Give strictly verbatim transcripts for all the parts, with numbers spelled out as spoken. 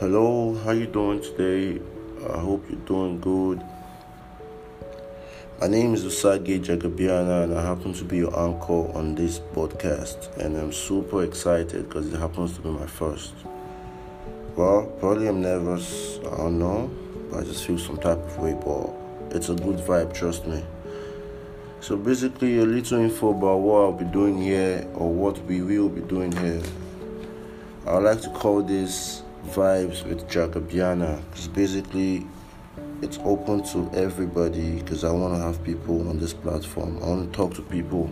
Hello, how you doing today? I hope you're doing good. My name is Usagi Jagabiana, and I happen to be your anchor on this podcast, and I'm super excited because it happens to be my first. Well, probably I'm nervous, I don't know, but I just feel some type of way, but it's a good vibe, trust me. So basically, a little info about what I'll be doing here, or what we will be doing here. I like to call this Vibes with Jacobiana, because basically it's open to everybody, because I want to have people on this platform. I want to talk to people.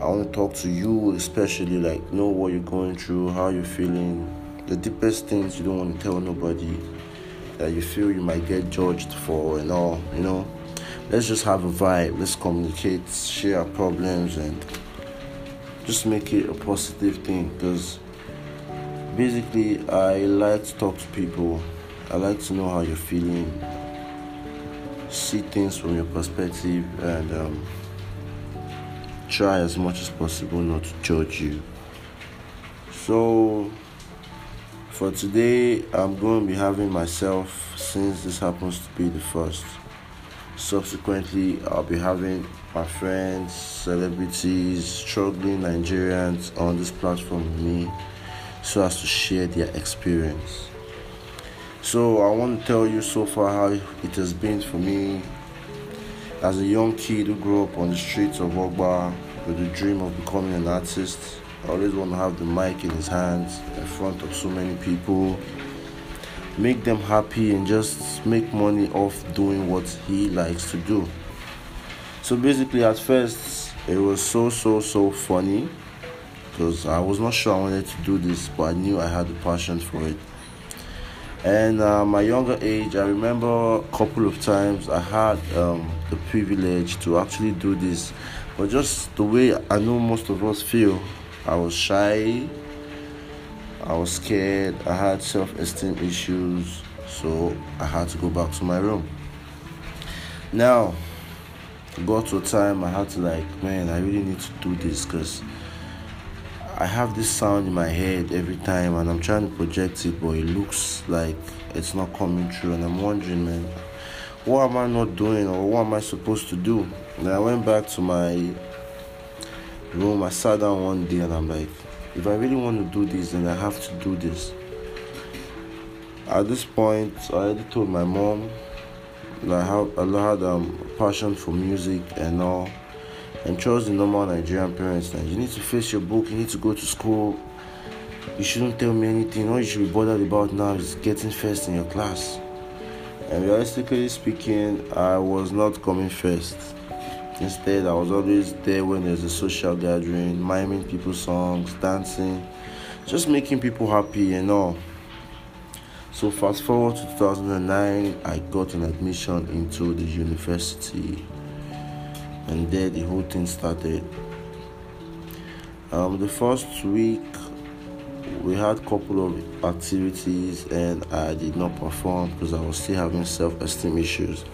I want to talk to you especially, like, know what you're going through, how you're feeling, the deepest things you don't want to tell nobody, that you feel you might get judged for and all, you know. Let's just have a vibe. Let's communicate, share our problems, and just make it a positive thing, because basically, I like to talk to people. I like to know how you're feeling, see things from your perspective, and um, try as much as possible not to judge you. So, for today, I'm going to be having myself, since this happens to be the first. Subsequently, I'll be having my friends, celebrities, struggling Nigerians on this platform with me, so as to share their experience. So I want to tell you so far how it has been for me as a young kid who grew up on the streets of Ogba with the dream of becoming an artist. I always want to have the mic in his hands in front of so many people, make them happy, and just make money off doing what he likes to do. So basically, at first it was so so so funny, because I was not sure I wanted to do this, but I knew I had the passion for it. And uh, my younger age, I remember a couple of times I had um, the privilege to actually do this, but just the way I know most of us feel, I was shy, I was scared, I had self-esteem issues, so I had to go back to my room. Now, got to a time I had to like, man, I really need to do this, because I have this sound in my head every time, and I'm trying to project it, but it looks like it's not coming through, and I'm wondering, man, what am I not doing, or what am I supposed to do? And I went back to my room, I sat down one day, and I'm like, if I really want to do this, then I have to do this. At this point, I already told my mom that I had, I had um, a passion for music and all, and trust the normal Nigerian parents, like, you need to face your book, you need to go to school, you shouldn't tell me anything, all you should be bothered about now is getting first in your class. And realistically speaking, I was not coming first. Instead, I was always there when there's a social gathering, miming people's songs, dancing, just making people happy and all. So fast forward to two thousand nine, I got an admission into the university, and there the whole thing started. Um, the first week, we had a couple of activities, and I did not perform because I was still having self-esteem issues.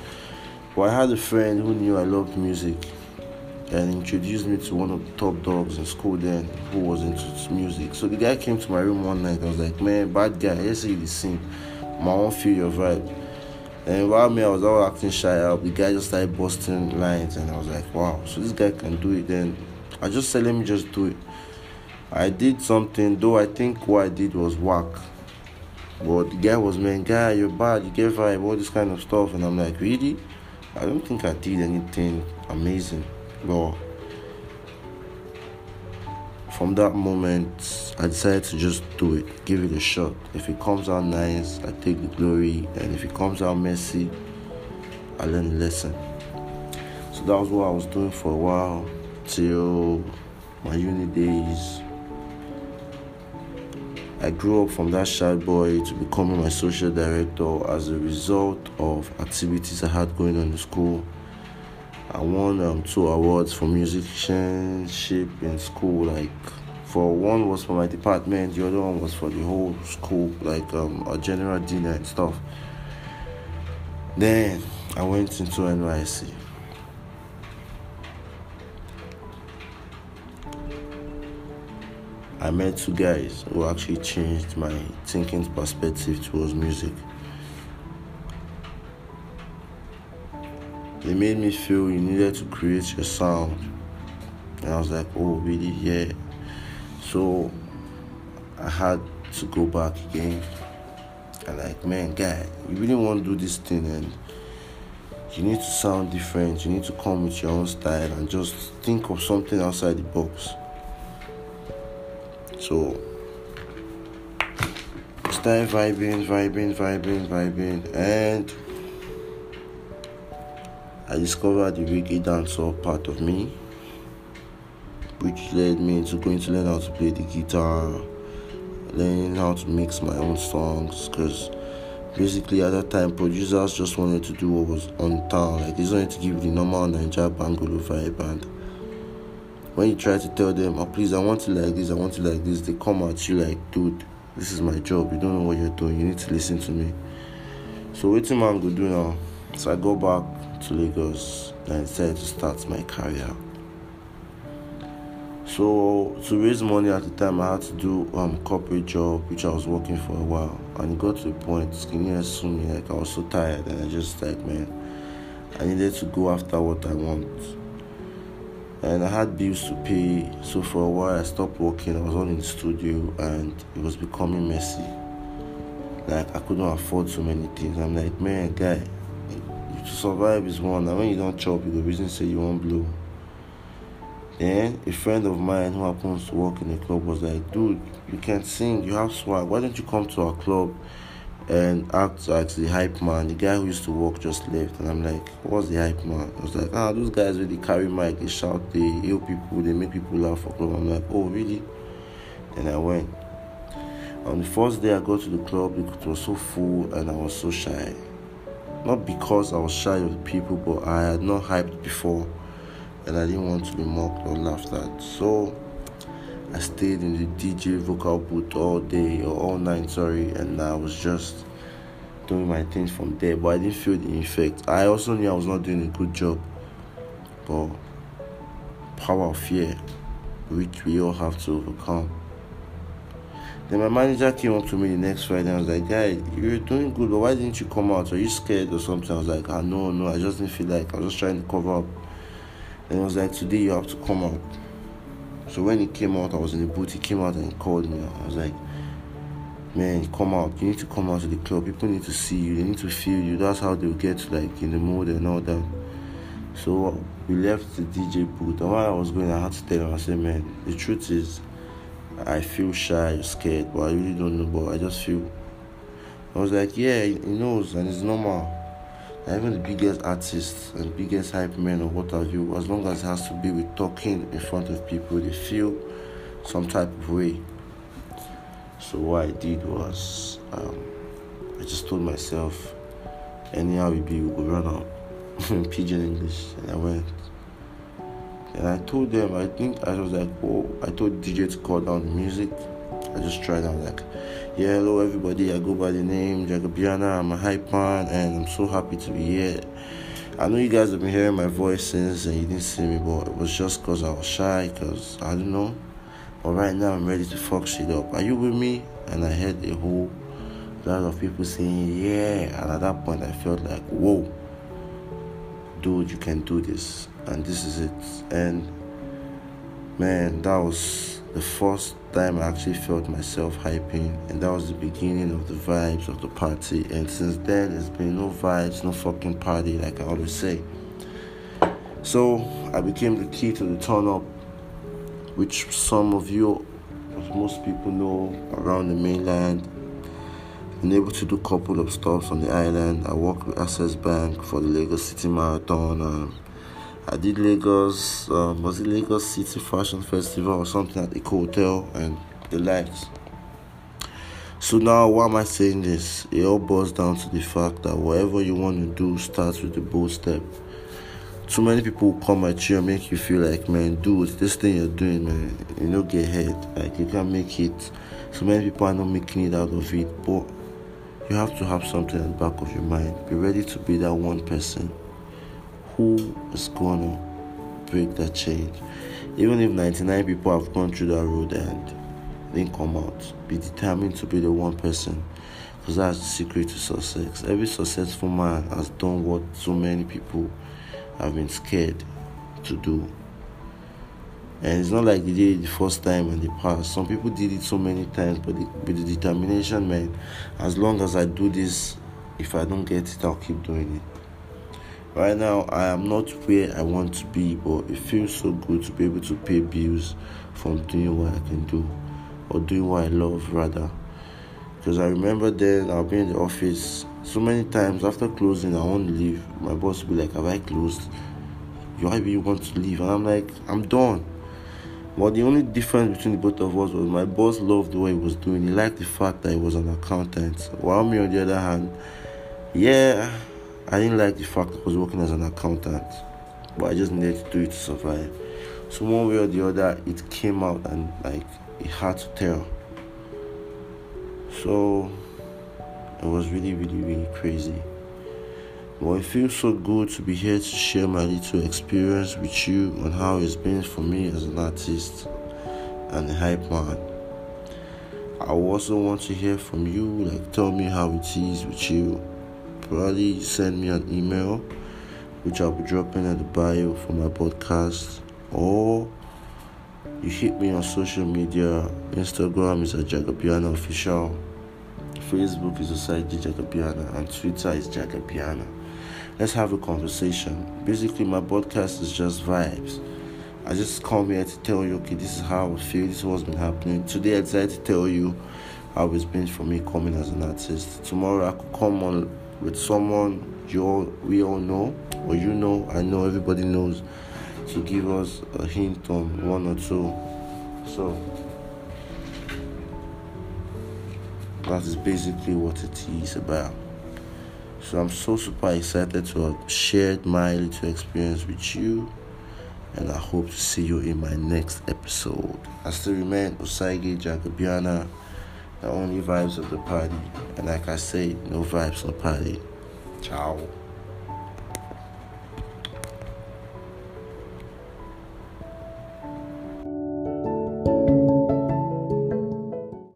But I had a friend who knew I loved music and introduced me to one of the top dogs in school then, who was into music. So the guy came to my room one night. I was like, man, bad guy, let's see the sing. I won't feel your vibe. And while me, I was all acting shy out, the guy just started busting lines, and I was like, wow, so this guy can do it. Then I just said, let me just do it. I did something, though I think what I did was whack. But the guy was, man, guy, you're bad, you get vibe, all this kind of stuff. And I'm like, really? I don't think I did anything amazing. But from that moment, I decided to just do it, give it a shot. If it comes out nice, I take the glory, and if it comes out messy, I learn a lesson. So that was what I was doing for a while, till my uni days. I grew up from that shy boy to becoming my social director as a result of activities I had going on in school. I won um, two awards for musicianship in school. Like, for one was for my department, the other one was for the whole school, like um, a general dinner and stuff. Then I went into N Y C. I met two guys who actually changed my thinking perspective towards music. They made me feel you needed to create your sound. And I was like, oh, really, yeah. So I had to go back again. And like, man, guy, you really want to do this thing and you need to sound different. You need to come with your own style and just think of something outside the box. So started vibing, vibing, vibing, vibing, and I discovered the reggae dancehall part of me, which led me into going to learn how to play the guitar, learning how to mix my own songs, because basically at that time producers just wanted to do what was on town. Like, they just wanted to give the normal Naija Bangalow vibe, and when you try to tell them, oh please, I want it like this, I want it like this, they come at you like, dude, this is my job, you don't know what you're doing, you need to listen to me. So what am I going to do now? So I go back to Lagos and I decided to start my career. So to raise money at the time, I had to do um corporate job, which I was working for a while, and it got to a point, skinny as soon, like I was so tired, and I just like, man, I needed to go after what I want. And I had bills to pay, so for a while I stopped working. I was all in the studio and it was becoming messy. Like, I couldn't afford so many things. I'm like, man, guy, to survive is one, and when you don't chop, you go business say you won't blow. Then a friend of mine who happens to work in a club was like, dude, you can sing, you have swag, why don't you come to our club and act as the hype man? The guy who used to work just left, and I'm like, what's the hype man? I was like, ah, those guys with the carry mic, they shout, they heal people, they make people laugh for club. I'm like, oh, really? Then I went. On the first day I got to the club, it was so full and I was so shy. Not because I was shy of the people, but I had not hyped before and I didn't want to be mocked or laughed at. So I stayed in the D J vocal booth all day, or all night, sorry, and I was just doing my things from there, but I didn't feel the effect. I also knew I was not doing a good job, but power of fear, which we all have to overcome. Then my manager came up to me the next Friday and was like, guy, you're doing good, but why didn't you come out? Are you scared or something? I was like, ah, no, no, I just didn't feel like, I was just trying to cover up. And it was like, today you have to come out. So when he came out, I was in the booth, he came out and he called me. I was like, man, come out, you need to come out to the club, people need to see you, they need to feel you, that's how they'll get like in the mood and all that. So we left the D J booth, and while I was going, I had to tell him, I said, man, the truth is, I feel shy, scared, but I really don't know, but I just feel. I was like, yeah, he knows, and it's normal. Even the biggest artists and biggest hype men or what have you, as long as it has to be with talking in front of people, they feel some type of way. So what I did was, um, I just told myself, anyhow it be, we go run out in pidgin English, and I went. And I told them, I think I was like, oh, I told D J to call down the music. I just tried out like, yeah, hello everybody, I go by the name Jacobiana, I'm a hype man and I'm so happy to be here. I know you guys have been hearing my voice since and you didn't see me, but it was just because I was shy, because I don't know. But right now I'm ready to fuck shit up. Are you with me? And I heard a whole lot of people saying, yeah. And at that point I felt like, whoa, dude, you can do this. And this is it. And man, that was the first time I actually felt myself hyping, and that was the beginning of the vibes of the party. And since then, there's been no vibes, no fucking party, like I always say. So I became the key to the turn up, which some of you, most people know around the mainland. Been able to do a couple of stops on the island. I worked with Access Bank for the Lagos City Marathon. Um, I did Lagos, um, was it Lagos City Fashion Festival or something at Eco Hotel and the likes. So now, why am I saying this? It all boils down to the fact that whatever you want to do starts with a bold step. Too many people will come at you and make you feel like, man, dude, this thing you're doing, man, you don't get ahead. Like, you can't make it. So many people are not making it out of it, but you have to have something at the back of your mind. Be ready to be that one person who is gonna break that chain. Even if ninety-nine people have gone through that road and then come out. Be determined to be the one person, because that's the secret to success. Every successful man has done what so many people have been scared to do. And it's not like they did it the first time and they passed. Some people did it so many times, but with the determination, man, as long as I do this, if I don't get it, I'll keep doing it. Right now, I am not where I want to be, but it feels so good to be able to pay bills from doing what I can do, or doing what I love, rather. Because I remember then, I'll be in the office. So many times, after closing, I won't leave. My boss will be like, have I closed? Why do you want to leave? And I'm like, I'm done. But the only difference between the both of us was my boss loved what he was doing. He liked the fact that he was an accountant. While me, on the other hand, yeah, I didn't like the fact that I was working as an accountant. But I just needed to do it to survive. So one way or the other, it came out and, like, it had to tell. So it was really, really, really crazy. But it feels so good to be here to share my little experience with you on how it's been for me as an artist and a hype man. I also want to hear from you, like tell me how it is with you. Probably send me an email, which I'll be dropping at the bio for my podcast. Or you hit me on social media. Instagram is at Jacobiana Official. Facebook is Usagi Jagabiana, and Twitter is Jacobiana. Let's have a conversation. Basically, my podcast is just vibes. I just come here to tell you, okay, this is how I feel, this is what's been happening. Today, I decided to tell you how it's been for me coming as an artist. Tomorrow, I could come on with someone you all, we all know, or you know, I know, everybody knows, to give us a hint on one or two. So that is basically what it is about. So I'm so super excited to have shared my little experience with you, and I hope to see you in my next episode. I still remain Usagi Jagabiana, the only vibes of the party. And like I say, no vibes on party. Ciao.